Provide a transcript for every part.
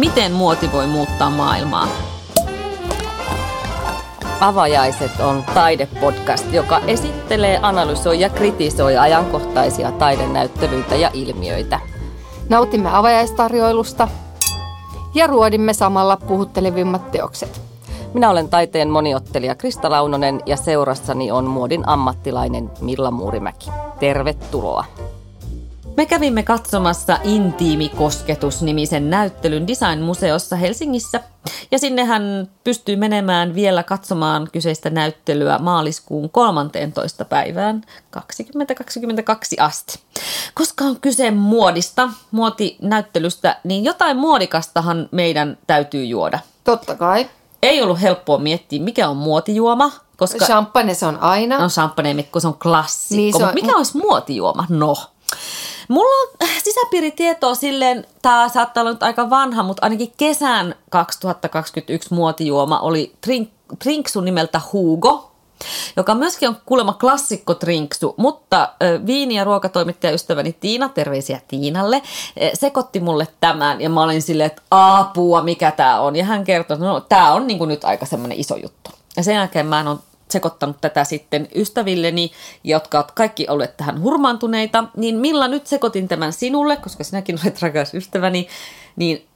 Miten muoti voi muuttaa maailmaa? Avajaiset on taidepodcast, joka esittelee, analysoi ja kritisoi ajankohtaisia taidenäyttelyitä ja ilmiöitä. Nautimme avajaistarjoilusta ja ruodimme samalla puhuttelevimmat teokset. Minä olen taiteen moniottelija Krista Launonen ja seurassani on muodin ammattilainen Milla Muurimäki. Tervetuloa! Me kävimme katsomassa Intiimi Kosketus-nimisen näyttelyn Design-museossa Helsingissä. Ja sinnehän pystyy menemään vielä katsomaan kyseistä näyttelyä maaliskuun 13. päivään 2022 asti. Koska on kyse muodista, muotinäyttelystä, niin jotain muodikastahan meidän täytyy juoda. Totta kai. Ei ollut helppoa miettiä, mikä on muotijuoma. Koska champagne se on aina. No champagne-mikko, se on klassikko. Niin se on... Mikä olisi muotijuoma? No. Mulla on sisäpiiritietoa silleen, tämä saattaa olla nyt aika vanha, mutta ainakin kesän 2021 muotijuoma oli drinksu nimeltä Hugo, joka myöskin on kuulemma klassikko drinksu, mutta viini- ja ruokatoimittajaystäväni Tiina, terveisiä Tiinalle, sekoitti mulle tämän ja mä olin silleen, että apua, mikä tämä on. Ja hän kertoi, että no, tämä on niin kuin nyt aika semmoinen iso juttu. Ja sen jälkeen mä en ole sekoittanut tätä sitten ystävilleni, jotka ovat kaikki olleet tähän hurmaantuneita, niin Milla, nyt sekoitin tämän sinulle, koska sinäkin olet rakas ystäväni, niin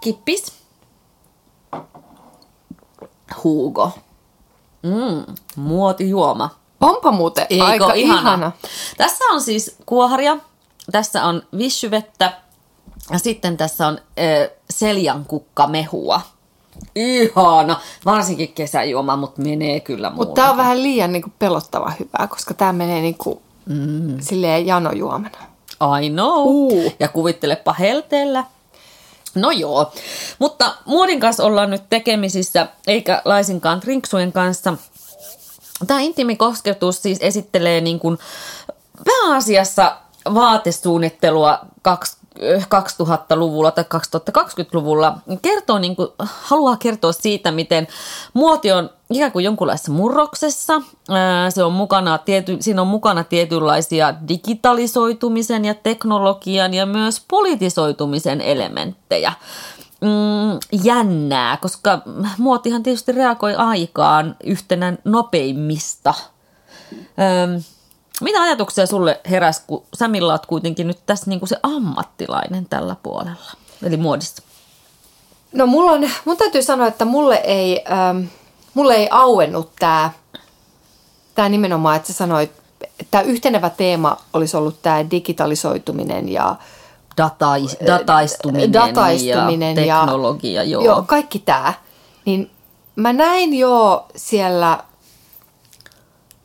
kippis. Hugo. Muotijuoma. Onpa muuten aika ihana. Tässä on siis kuoharia, tässä on vissyvettä ja sitten tässä on seljankukkamehua. Ihana. Varsinkin kesäjuoma, mutta menee kyllä muuta. Mutta tämä on vähän liian niin kuin pelottava hyvää, koska tämä menee niin kuin, silleen janojuomana. I know. Ja kuvittelepa helteellä. No joo. Mutta muodin kanssa ollaan nyt tekemisissä, eikä laisinkaan drinksujen kanssa. Tämä Intiimi Kosketus siis esittelee niin kuin pääasiassa vaatesuunnittelua 2000-luvulla tai 2020-luvulla kertoo, niin kuin, haluaa kertoa siitä, miten muoti on ikään kuin jonkunlaisessa murroksessa. Se on mukana, siinä on mukana tietynlaisia digitalisoitumisen ja teknologian ja myös politisoitumisen elementtejä. Jännää, koska muotihan tietysti reagoi aikaan yhtenä nopeimmista. Mitä ajatuksia sulle heräsi, kun sä Milla oot kuitenkin nyt tässä niin kuin se ammattilainen tällä puolella, eli muodissa? No mun täytyy sanoa, että mulle ei auennut tää nimenomaan, että sä sanoit, että tää yhtenevä teema olisi ollut tää digitalisoituminen ja dataistuminen ja teknologia, joo, kaikki tää. Niin mä näin jo siellä...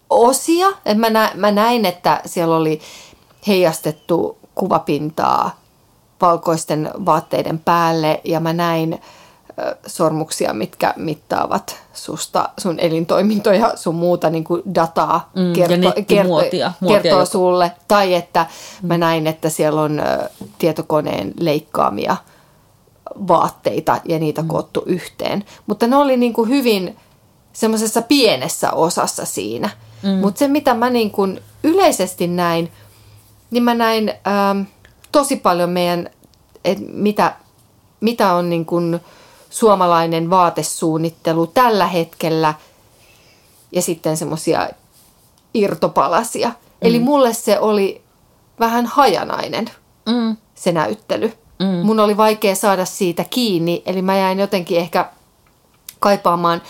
osia. Mä näin, että siellä oli heijastettu kuvapintaa valkoisten vaatteiden päälle ja mä näin sormuksia, mitkä mittaavat susta, sun elintoimintoja, sun muuta niin kuin dataa kertoo sulle. Tai että mä näin, että siellä on tietokoneen leikkaamia vaatteita ja niitä koottu yhteen. Mutta ne oli niin kuin hyvin semmoisessa pienessä osassa siinä. Mutta se, mitä mä niin kun yleisesti näin, niin mä näin tosi paljon meidän, että mitä on niin kun suomalainen vaatesuunnittelu tällä hetkellä ja sitten semmoisia irtopalasia. Eli mulle se oli vähän hajanainen se näyttely. Mun oli vaikea saada siitä kiinni, eli mä jäin jotenkin ehkä kaipaamaan...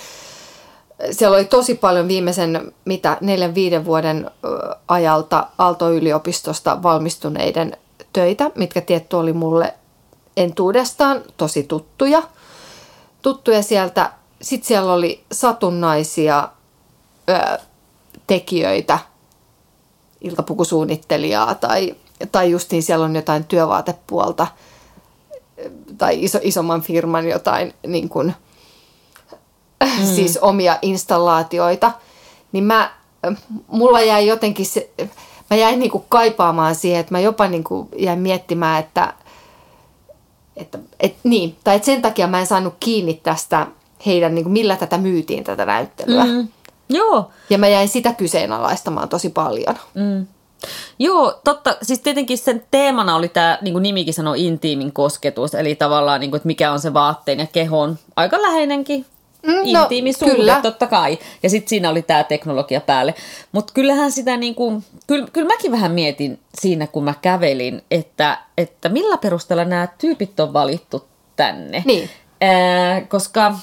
Siellä oli tosi paljon viimeisen 4-5 vuoden ajalta Aalto-yliopistosta valmistuneiden töitä, mitkä tietty oli mulle entuudestaan tosi tuttuja sieltä. Sitten siellä oli satunnaisia tekijöitä, iltapukusuunnittelijaa tai justiin siellä on jotain työvaatepuolta tai isomman firman jotain niin kuin, siis omia installaatioita, niin mulla jäi jotenkin se, mä jäin niinku kaipaamaan siihen, että mä jopa niinku jäin miettimään, että sen takia mä en saanut kiinni tästä heidän, niinku millä tätä myytiin tätä näyttelyä. Joo. Ja mä jäin sitä kyseenalaistamaan tosi paljon. Joo, totta. Siis tietenkin sen teemana oli tämä, niin kuin nimikin sanoi, intiimin kosketus. Eli tavallaan, niin kuin, että mikä on se vaatteen ja kehon aika läheinenkin intiimisuhde, totta kai. Ja sitten siinä oli tämä teknologia päälle. Mutta kyllähän sitä, niin kuin, kyllä mäkin vähän mietin siinä, kun mä kävelin, että millä perusteella nämä tyypit on valittu tänne. Niin. Koska...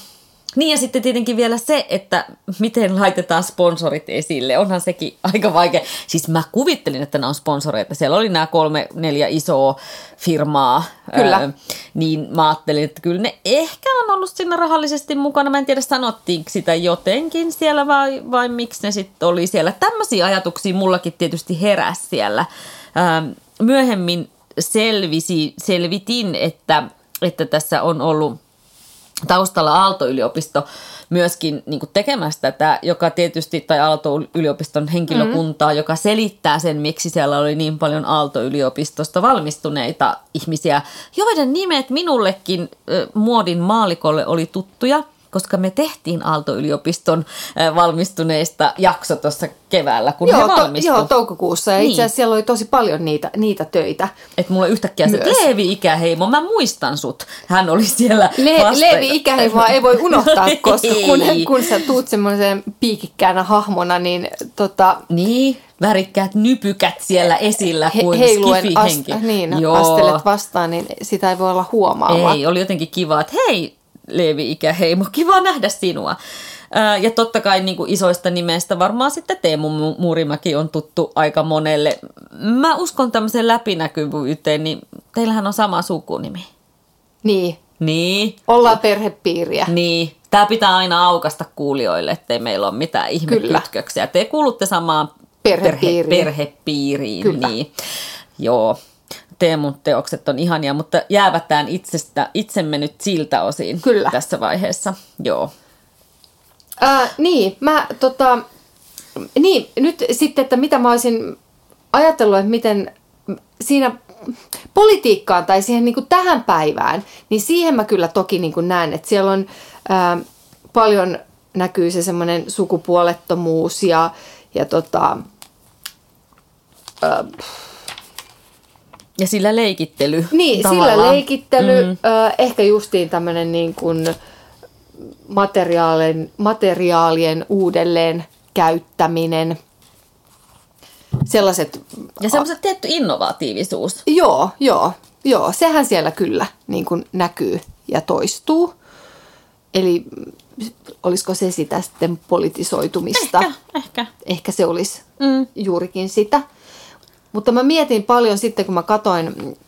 Niin ja sitten tietenkin vielä se, että miten laitetaan sponsorit esille. Onhan sekin aika vaikea. Siis mä kuvittelin, että nämä on sponsoreita. Siellä oli nämä 3-4 isoa firmaa. Kyllä. Niin mä ajattelin, että kyllä ne ehkä on ollut siinä rahallisesti mukana. Mä en tiedä, sanottiinko sitä jotenkin siellä vai miksi ne sitten oli siellä. Tämmöisiä ajatuksia mullakin tietysti heräsi siellä. Myöhemmin selvitin, että tässä on ollut... taustalla Aalto-yliopisto myöskin niin kuin tekemässä tätä, joka tietysti, tai Aalto-yliopiston henkilökuntaa, joka selittää sen, miksi siellä oli niin paljon Aalto-yliopistosta valmistuneita ihmisiä, joiden nimet minullekin muodin maalikolle oli tuttuja, koska me tehtiin Aalto-yliopiston valmistuneista jakso tuossa keväällä, kun he valmistuivat. Joo, toukokuussa. Ja niin. Itse asiassa siellä oli tosi paljon niitä töitä. Että mulla yhtäkkiä myös. Se Leevi Ikäheimo, mä muistan sut. Hän oli siellä Leevi Ikäheimoa ei voi unohtaa, koska kun sä tuut semmoiseen piikikkäänä hahmona, niin Niin, värikkäät nypykät siellä esillä kuin skifihenki. Astelet vastaan, niin sitä ei voi olla huomaava. Ei, oli jotenkin kiva, että hei, Leevi Ikäheimo, kiva nähdä sinua. Ja totta kai niin kuin isoista nimeistä varmaan sitten Teemu Muurimäki on tuttu aika monelle. Mä uskon tämmöiseen läpinäkyvyyteen, niin teillähän on sama sukunimi. Niin. Ollaan perhepiiriä. Niin. Tää pitää aina aukasta kuulijoille, ettei meillä ole mitään ihmekytköksiä. Te kuulutte samaan perhepiiriin. Kyllä. Niin. Joo. Teemun teokset on ihania, mutta jäävätään itsemme nyt siltä osin. Kyllä. Tässä vaiheessa. Joo. Nyt sitten, että mitä mä olisin ajatellut, että miten siinä politiikkaan tai siihen niin kuin tähän päivään, niin siihen mä kyllä toki niin kuin näen, että siellä on paljon näkyy se semmoinen sukupuolettomuus ja sillä leikittely. Niin, tavallaan. Sillä leikittely. Ehkä justiin tämmöinen niin kuin materiaalien uudelleen käyttäminen. Sellaiset... Ja semmoiset tietty innovatiivisuus. Joo. Sehän siellä kyllä niin kuin näkyy ja toistuu. Eli olisiko se sitä sitten politisoitumista? Ehkä se olisi juurikin sitä. Mutta mä mietin paljon sitten, kun mä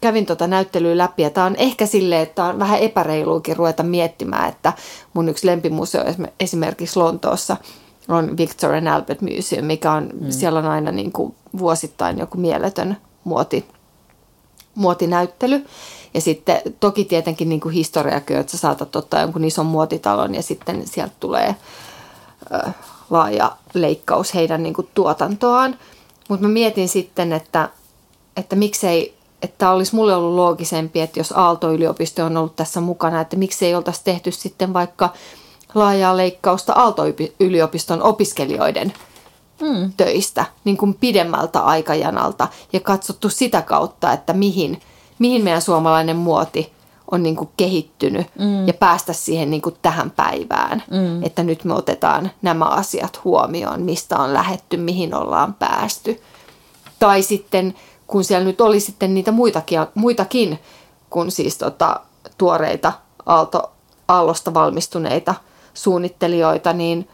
kävin tuota näyttelyä läpi, ja tää on ehkä silleen, että on vähän epäreiluukin ruveta miettimään, että mun yksi lempimuseo esimerkiksi Lontoossa on Victoria and Albert Museum, mikä on, siellä on aina niin kuin vuosittain joku mieletön muotinäyttely. Ja sitten toki tietenkin niin kuin historiakin, että sä saatat ottaa jonkun ison muotitalon, ja sitten sieltä tulee laaja leikkaus heidän niin kuin tuotantoaan. Mutta mä mietin sitten, että miksei, että olisi mulle ollut loogisempi, että jos Aalto-yliopisto on ollut tässä mukana, että miksei oltaisi tehty sitten vaikka laajaa leikkausta Aalto-yliopiston opiskelijoiden töistä niin kuin pidemmältä aikajanalta ja katsottu sitä kautta, että mihin meidän suomalainen muoti on niin kuin kehittynyt ja päästä siihen niin kuin tähän päivään, että nyt me otetaan nämä asiat huomioon, mistä on lähdetty, mihin ollaan päästy. Tai sitten, kun siellä nyt oli sitten niitä muitakin kuin siis tuoreita Aallosta valmistuneita suunnittelijoita, niin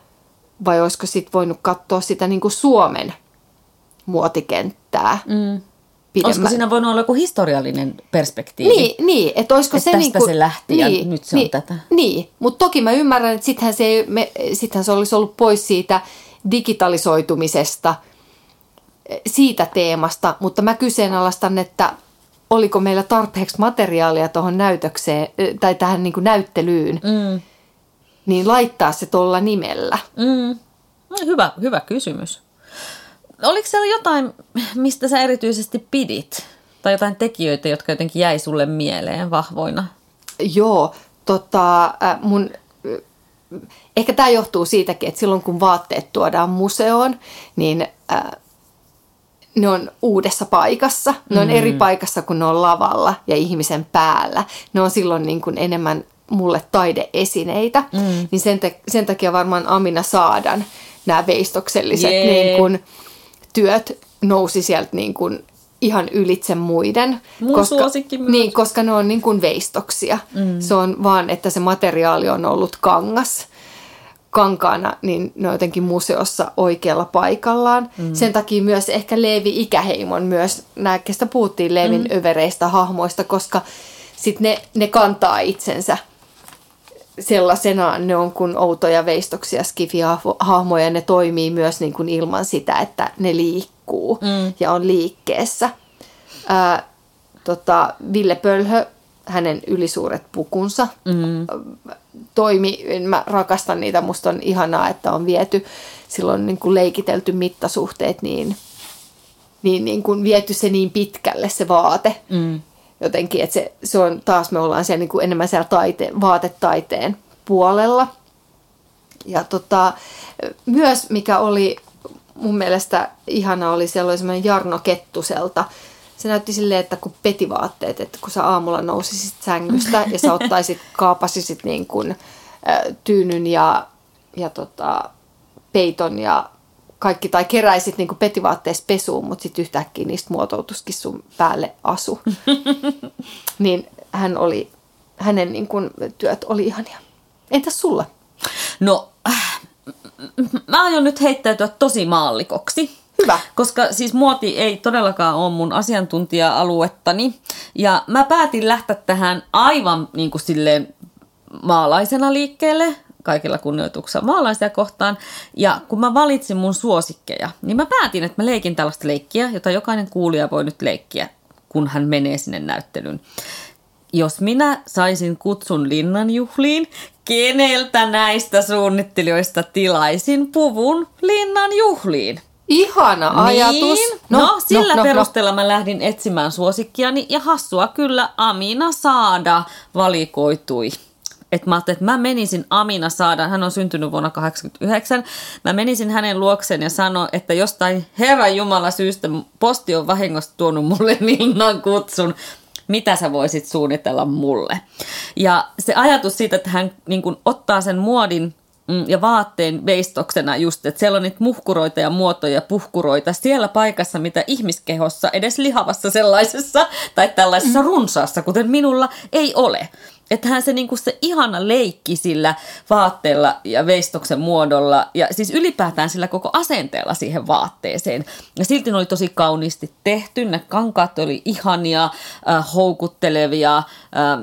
vai olisiko sitten voinut katsoa sitä niin kuin Suomen muotikenttää? Olisiko siinä voinut olla joku historiallinen perspektiivi? Niin että olisiko että se tästä se lähti ja nyt se on tätä. Niin, mutta toki mä ymmärrän, että sittenhän se olisi ollut pois siitä digitalisoitumisesta, siitä teemasta, mutta mä kyseenalaistan, että oliko meillä tarpeeksi materiaalia tuohon näytökseen tai tähän niin kuin näyttelyyn, niin laittaa se tuolla nimellä. Hyvä kysymys. Oliko siellä jotain, mistä sä erityisesti pidit? Tai jotain tekijöitä, jotka jotenkin jäi sulle mieleen vahvoina? Joo, ehkä tämä johtuu siitäkin, että silloin kun vaatteet tuodaan museoon, niin ne on uudessa paikassa. Ne on eri paikassa, kun ne on lavalla ja ihmisen päällä. Ne on silloin niin kuin enemmän mulle taideesineitä. Niin sen takia varmaan Amina Saadan nämä veistokselliset niin kuin työt nousi sieltä niin kuin ihan ylitse muiden. Koska ne on niin kuin veistoksia. Se on vaan, että se materiaali on ollut kankaana, niin ne on jotenkin museossa oikealla paikallaan. Sen takia myös ehkä Leevi Ikäheimon myös, kestä puhuttiin Leevin övereistä hahmoista, koska sitten ne kantaa itsensä sellaisenaan. Ne on kuin outoja veistoksia, skifi-hahmoja. Ne toimii myös niin kuin ilman sitä, että ne liikkuu ja on liikkeessä. Ville Pölhö, hänen ylisuuret pukunsa toimi. Mä rakastan niitä. Musta on ihanaa, että on viety silloin niin kuin leikitelty mittasuhteet, niin kuin viety se niin pitkälle se vaate. Jotenkin, että se on taas, me ollaan siellä niin kuin enemmän siellä vaatetaiteen puolella. Ja myös mikä oli mun mielestä ihana, oli sellainen Jarno Kettuselta. Se näytti silleen, että kun petivaatteet, että kun sä aamulla nousisit sängystä ja sä kaapasisit niin kuin tyynyn ja peiton ja kaikki, tai keräisit niin kuin petivaatteessa pesuun, mutta sitten yhtäkkiä niistä muotoutuskin sun päälle asu. Niin hänen niin kuin työt oli ihania. Entäs sulla? No, mä aion nyt heittäytyä tosi maallikoksi. Hyvä. Koska siis muoti ei todellakaan ole mun asiantuntija-aluettani. Ja mä päätin lähteä tähän aivan niin kuin silleen maalaisena liikkeelle, kaikilla kunnioituksella maalaisia kohtaan. Ja kun mä valitsin mun suosikkeja, niin mä päätin, että mä leikin tällaista leikkiä, jota jokainen kuulija voi nyt leikkiä, kun hän menee sinne näyttelyyn. Jos minä saisin kutsun linnanjuhliin, keneltä näistä suunnittelijoista tilaisin puvun linnanjuhliin? Ihana ajatus. Niin. No, sillä perusteella mä lähdin etsimään suosikkiani ja hassua kyllä Amina Saada valikoitui. Et mä ajattelin, että mä menisin Amina Saadaan, hän on syntynyt vuonna 1989, mä menisin hänen luokseen ja sanoin, että jostain herranjumala syystä posti on vahingossa tuonut mulle linnan kutsun. Mitä sä voisit suunnitella mulle? Ja se ajatus siitä, että hän niin kun ottaa sen muodin ja vaatteen veistoksena just, että siellä on niitä muhkuroita ja muotoja, puhkuroita siellä paikassa, mitä ihmiskehossa, edes lihavassa sellaisessa tai tällaisessa runsaassa, kuten minulla, ei ole. Että se, niin se ihana leikki sillä vaatteella ja veistoksen muodolla ja siis ylipäätään sillä koko asenteella siihen vaatteeseen. Ja silti ne oli tosi kauniisti tehty, ne kankaat oli ihania, houkuttelevia,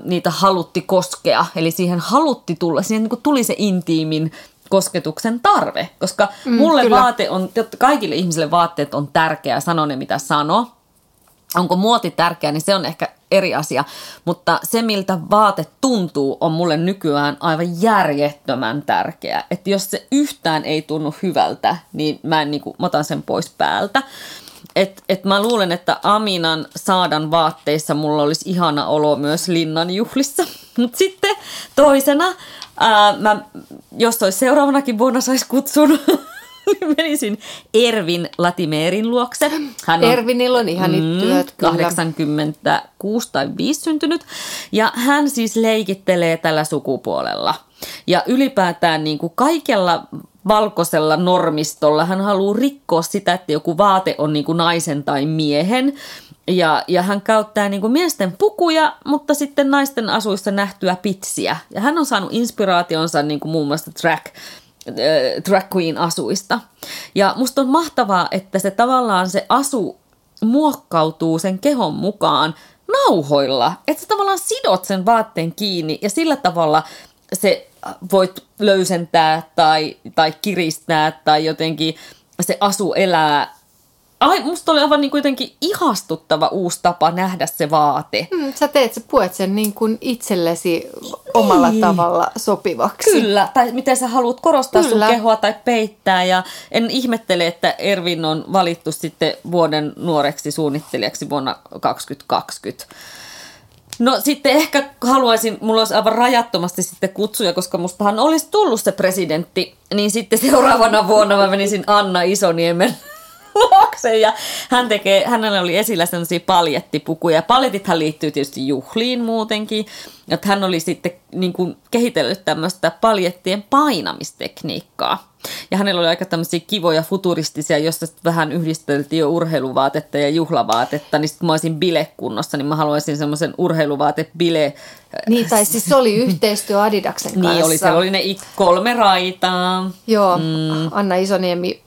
niitä halutti koskea. Eli siihen niin tuli se intiimin kosketuksen tarve, koska mulle kyllä. Vaate on, kaikille ihmisille vaatteet on tärkeää, sano ne mitä sano. Onko muoti tärkeä, niin se on ehkä eri asia, mutta se miltä vaate tuntuu on mulle nykyään aivan järjettömän tärkeä. Että jos se yhtään ei tunnu hyvältä, niin mä otan sen pois päältä. Et mä luulen, että Aminan Saadan vaatteissa mulla olisi ihana olo myös linnanjuhlissa. Mutta sitten toisena, jos olisi seuraavanakin vuonna saisi kutsun, menisin Ervin Latimerin luokse. Hän on, Ervinillä on ihan työt. 86 tai 5 syntynyt. Ja hän siis leikittelee tällä sukupuolella. Ja ylipäätään niin kuin kaikella valkoisella normistolla hän haluaa rikkoa sitä, että joku vaate on niin kuin naisen tai miehen. Ja hän käyttää niin kuin miesten pukuja, mutta sitten naisten asuissa nähtyä pitsiä. Ja hän on saanut inspiraationsa niin kuin muun muassa drag queen asuista. Ja musta on mahtavaa, että se tavallaan se asu muokkautuu sen kehon mukaan nauhoilla. Että sä tavallaan sidot sen vaatteen kiinni ja sillä tavalla se voit löysentää tai kiristää tai jotenkin se asu elää. Musta oli aivan niin kuitenkin ihastuttava uusi tapa nähdä se vaate. Sä puet sen niin kuin itsellesi omalla tavalla sopivaksi. Kyllä, tai miten sä haluat korostaa sun kehoa tai peittää. Ja en ihmettele, että Ervin on valittu sitten vuoden nuoreksi suunnittelijaksi vuonna 2020. No sitten ehkä haluaisin, mulla olisi aivan rajattomasti sitten kutsuja, koska mustahan olisi tullut se presidentti. Niin sitten seuraavana vuonna mä menisin Anna Isoniemen luokse ja hänellä oli esillä sellaisia paljettipukuja. Paljetithan liittyy tietysti juhliin muutenkin, että hän oli sitten niin kuin kehitellyt tämmöistä paljettien painamistekniikkaa. Ja hänellä oli aika tämmöisiä kivoja futuristisia, joista vähän yhdisteltiin jo urheiluvaatetta ja juhlavaatetta, niin sitten mä olisin bilekunnossa, niin mä haluaisin semmoisen urheiluvaatebile. Niin, tai siis se oli yhteistyö Adidaksen kanssa. Niin oli, siellä oli ne 3 raitaa. Joo, Anna Isoniemi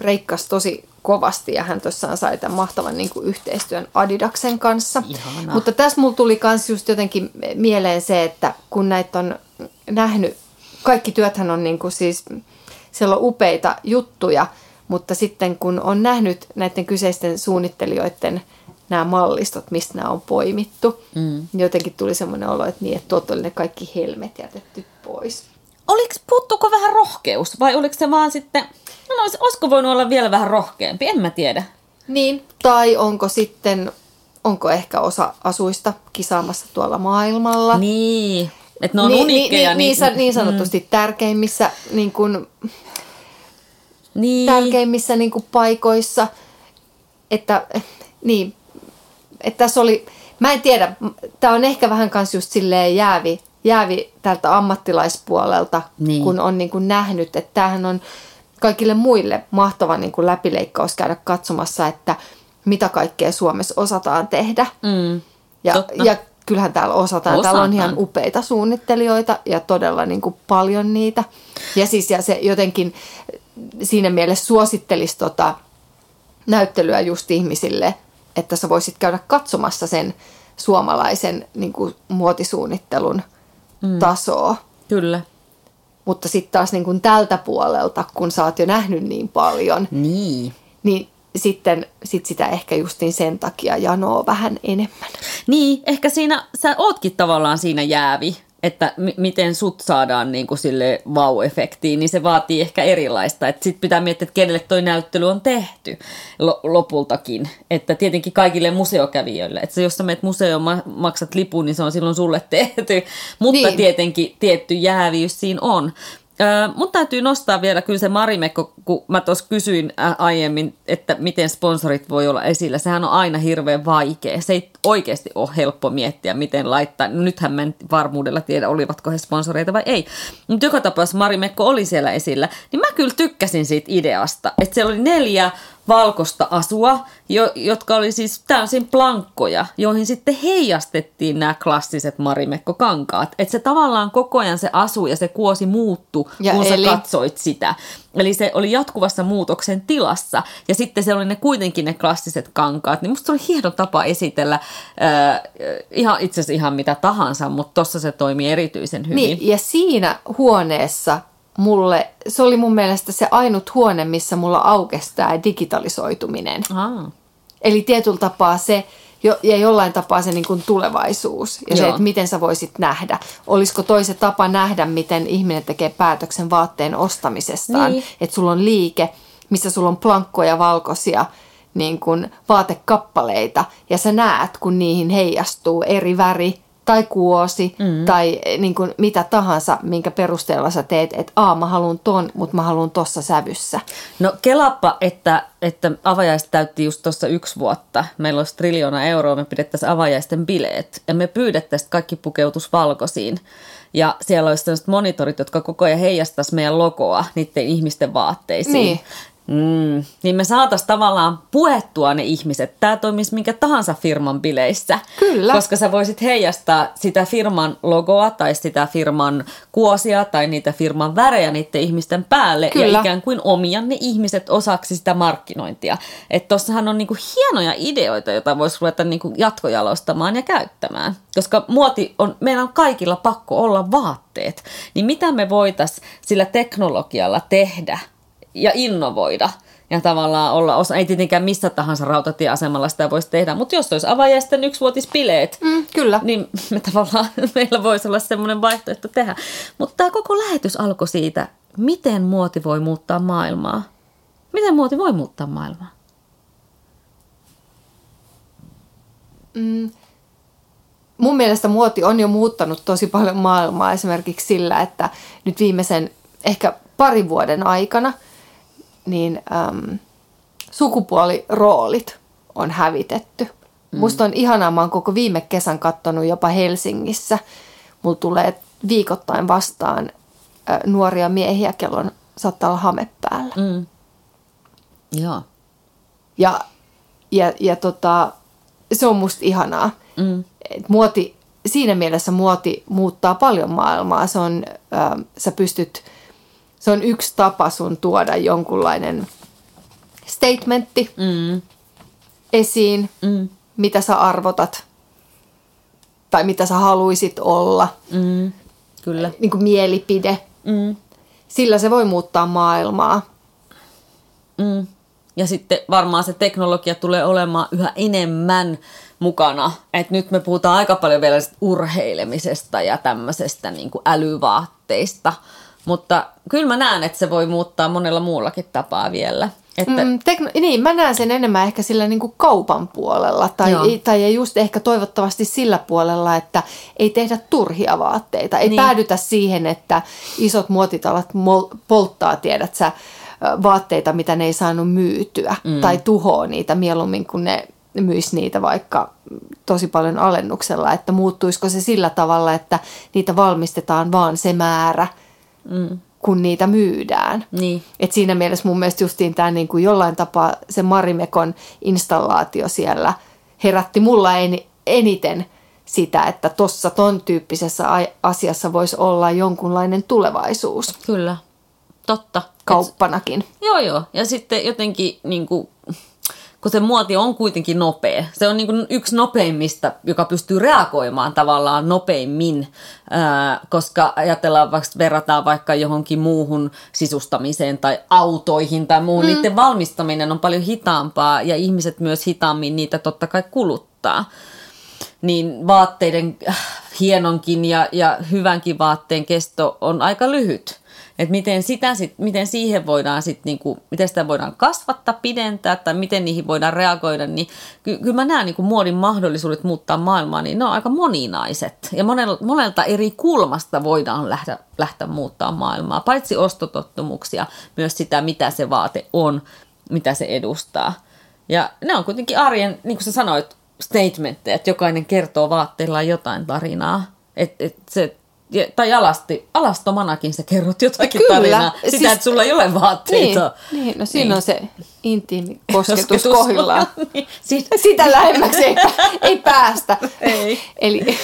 reikkasi tosi kovasti ja hän tuossaan sai tämän mahtavan niin kuin yhteistyön Adidaksen kanssa. Ihana. Mutta tässä mulla tuli myös just jotenkin mieleen se, että kun näitä on nähnyt, kaikki työthän on niin kuin siis, siellä on upeita juttuja, mutta sitten kun on nähnyt näiden kyseisten suunnittelijoiden nämä mallistot, mistä nämä on poimittu, niin jotenkin tuli semmoinen olo, että, niin, että tuolta oli ne kaikki helmet jätetty pois. Puuttuuko vähän rohkeus vai oliko se vaan sitten, olisiko voinut olla vielä vähän rohkeampi, en mä tiedä. Niin, tai onko sitten, onko ehkä osa asuista kisaamassa tuolla maailmalla. Niin. Että ne on uniikkeja. Niin sanotusti tärkeimmissä, niin kuin, tärkeimmissä niin kuin paikoissa. Että, niin, että tässä oli, mä en tiedä, tämä on ehkä vähän kans just silleen jäävi tältä ammattilaispuolelta, kun on niin kuin nähnyt. Että tämähän on kaikille muille mahtava niin kuin läpileikkaus käydä katsomassa, että mitä kaikkea Suomessa osataan tehdä. Ja kyllähän täällä osataan. Täällä on ihan upeita suunnittelijoita ja todella niin kuin paljon niitä. Ja siis ja se jotenkin siinä mielessä suosittelisi näyttelyä just ihmisille, että sä voisit käydä katsomassa sen suomalaisen niin kuin muotisuunnittelun tasoa. Kyllä. Mutta sitten taas niin kuin tältä puolelta, kun sä oot jo nähnyt niin paljon, niin sitten sitä ehkä justiin sen takia janoo vähän enemmän. Niin, ehkä siinä, sä ootkin tavallaan siinä jäävi, että miten sut saadaan niin kuin sille vau-efektiin, niin se vaatii ehkä erilaista. Että sit pitää miettiä, että kenelle toi näyttely on tehty lopultakin. Että tietenkin kaikille museokävijöille. Että jos sä menet museoon, maksat lipun, niin se on silloin sulle tehty. Mutta niin, tietenkin tietty jääviys siinä on. Mun täytyy nostaa vielä kyllä se Marimekko, kun mä tuossa kysyin aiemmin, että miten sponsorit voi olla esillä. Sehän on aina hirveän vaikea. Se ei oikeasti ole helppo miettiä, miten laittaa. Nythän mä en varmuudella tiedä, olivatko he sponsoreita vai ei. Mutta joka tapauksessa Marimekko oli siellä esillä. Niin mä kyllä tykkäsin siitä ideasta, että siellä oli 4 valkoista asua, jotka oli siis täysin plankkoja, joihin sitten heijastettiin nämä klassiset Marimekko-kankaat. Että se tavallaan koko ajan se asu ja se kuosi muuttui, ja kun sä katsoit sitä. Eli se oli jatkuvassa muutoksen tilassa ja sitten siellä oli ne kuitenkin ne klassiset kankaat. Niin musta oli hieno tapa esitellä ihan, itse asiassa ihan mitä tahansa, mutta tossa se toimii erityisen hyvin. Niin, ja siinä huoneessa mulle, se oli mun mielestä se ainut huone, missä mulla aukesi tämä digitalisoituminen. Eli tietyllä tapaa se, ja jollain tapaa se niin kuin tulevaisuus ja se, että miten sä voisit nähdä. Olisiko toisen tapa nähdä, miten ihminen tekee päätöksen vaatteen ostamisestaan. Niin. Että sulla on liike, missä sulla on plankkoja, valkoisia niin kuin vaatekappaleita ja sä näet, kun niihin heijastuu eri väri tai kuosi, tai niin kuin mitä tahansa, minkä perusteella sä teet, että mä haluun ton, mutta mä haluun tossa sävyssä. No kelappa, että avajaiset täytti just tossa 1 vuotta. Meillä olisi 1 triljoona euroa, me pidettäisiin avajaisten bileet. Ja me pyydettäisiin, kaikki pukeutus valkoisiin. Ja siellä olisi sellaiset monitorit, jotka koko ajan heijastaisi meidän logoa niiden ihmisten vaatteisiin. Niin. Niin me saataisiin tavallaan puettua ne ihmiset. Tämä toimisi minkä tahansa firman bileissä. Kyllä. Koska sä voisit heijastaa sitä firman logoa tai sitä firman kuosia tai niitä firman värejä niiden ihmisten päälle. Kyllä. Ja ikään kuin omia ne ihmiset osaksi sitä markkinointia. Että tossahan on niinku hienoja ideoita, joita voisi ruveta niinku jatkojalostamaan ja käyttämään. Koska muoti on, meillä on kaikilla pakko olla vaatteet. Niin mitä me voitaisiin sillä teknologialla tehdä? Ja innovoida ja tavallaan olla osa, ei tietenkään missä tahansa rautatieasemalla sitä voisi tehdä, mutta jos olisi avajaisten 1-vuotispileet, kyllä, niin me tavallaan, meillä voisi olla semmoinen vaihtoehto tehdä. Mutta tämä koko lähetys alkoi siitä, miten muoti voi muuttaa maailmaa. Miten muoti voi muuttaa maailmaa? Mun mielestä muoti on jo muuttanut tosi paljon maailmaa esimerkiksi sillä, että nyt viimeisen ehkä 2 vuoden aikana niin sukupuoliroolit on hävitetty. Musta on ihanaa, mä oon koko viime kesän katsonut jopa Helsingissä. Mulla tulee viikoittain vastaan nuoria miehiä, kello on, saattaa olla hame päällä. Mm. Joo. Ja se on musta ihanaa. Mm. Muoti, siinä mielessä muoti muuttaa paljon maailmaa. Se on, se on yksi tapa sun tuoda jonkunlainen statementti esiin, mitä sä arvotat tai mitä sä haluisit olla. Mm. Kyllä. Niin kuin mielipide. Mm. Sillä se voi muuttaa maailmaa. Mm. Ja sitten varmaan se teknologia tulee olemaan yhä enemmän mukana. Et nyt me puhutaan aika paljon vielä urheilemisesta ja tämmöisestä niin kuin älyvaatteista. Mutta kyllä mä näen, että se voi muuttaa monella muullakin tapaa vielä. Että... Niin, mä näen sen enemmän ehkä sillä niin kuin kaupan puolella tai just ehkä toivottavasti sillä puolella, että ei tehdä turhia vaatteita. Ei päädytä siihen, että isot muotitalat polttaa, tiedät sä, vaatteita, mitä ne ei saanut myytyä tai tuhoa niitä mieluummin, kun ne myisi niitä vaikka tosi paljon alennuksella. Että muuttuisiko se sillä tavalla, että niitä valmistetaan vaan se määrä, kun niitä myydään. Niin. Et siinä mielessä mun mielestä justiin tämä niin kuin jollain tapaa se Marimekon installaatio siellä herätti mulla eniten sitä, että tossa ton tyyppisessä asiassa voisi olla jonkunlainen tulevaisuus. Kyllä, totta. Kauppanakin. Et, joo. Ja sitten jotenkin, niin kuin, kun se muoti on kuitenkin nopea. Se on niin kuin yksi nopeimmista, joka pystyy reagoimaan tavallaan nopeimmin, koska ajatellaan, verrataan vaikka johonkin muuhun sisustamiseen tai autoihin tai muuhun. Niiden valmistaminen on paljon hitaampaa ja ihmiset myös hitaammin niitä totta kai kuluttaa. Niin vaatteiden hienonkin ja hyvänkin vaatteen kesto on aika lyhyt. Että miten siihen voidaan sitten, niinku, miten sitä voidaan kasvattaa, pidentää tai miten niihin voidaan reagoida, niin kyllä mä näen niinku muodin mahdollisuudet muuttaa maailmaa, niin ne on aika moninaiset. Ja monelta eri kulmasta voidaan lähteä muuttaa maailmaa, paitsi ostotottumuksia, myös sitä, mitä se vaate on, mitä se edustaa. Ja ne on kuitenkin arjen, niin kuin sä sanoit, statementteja, että jokainen kertoo vaatteillaan jotain tarinaa, että se... Tai alastomanakin sä kerrot jotakin tarinaa. Sitä, siis, että sulla ei ole vaatteita. Niin. No siinä on se intiimi kosketus kohdillaan. Niin. Sitä lähemmäksi ei päästä. Ei. Eli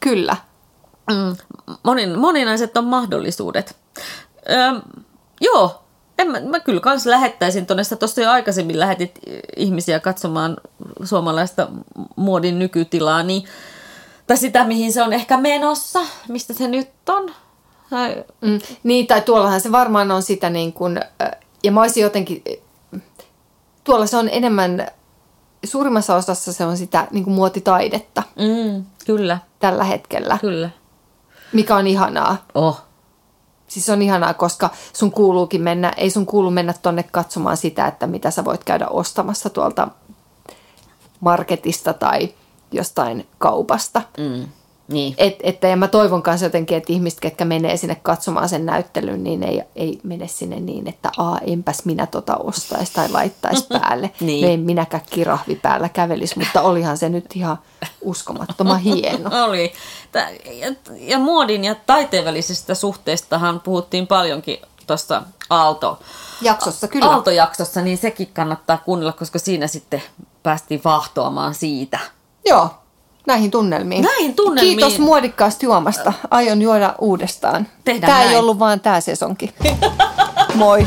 kyllä. Moninaiset on mahdollisuudet. Joo. Mä kyllä kans lähettäisin tuossa jo aikaisemmin lähetit ihmisiä katsomaan suomalaista muodin nykytilaa, niin tai sitä, mihin se on ehkä menossa, mistä se nyt on. Niin, tai tuollahan se varmaan on sitä niin kuin, ja mä olisin jotenkin, tuolla se on enemmän, suurimmassa osassa se on sitä niin kuin muotitaidetta. Kyllä. Tällä hetkellä. Kyllä. Mikä on ihanaa. Siis on ihanaa, koska sun kuuluukin mennä, ei sun kuulu mennä tonne katsomaan sitä, että mitä sä voit käydä ostamassa tuolta marketista tai... jostain kaupasta. Niin. Ja mä toivon kanssa jotenkin, että ihmiset, ketkä menee sinne katsomaan sen näyttelyn, niin ei mene sinne niin, että enpäs minä tota ostaisi tai laittaisi päälle. Niin. En minäkään kirahvi päällä kävelisi, mutta olihan se nyt ihan uskomattoman hieno. Oli. Ja muodin ja taiteen välisistä suhteistahan puhuttiin paljonkin tuossa Aalto-jaksossa, kyllä. Aalto-jaksossa, niin sekin kannattaa kuunnella, koska siinä sitten päästiin vaahtoamaan siitä. Joo, näihin tunnelmiin. Kiitos muodikkaasta juomasta. Aion juoda uudestaan. Tehdään näin. Ei ollut vaan tää sesonki. Moi.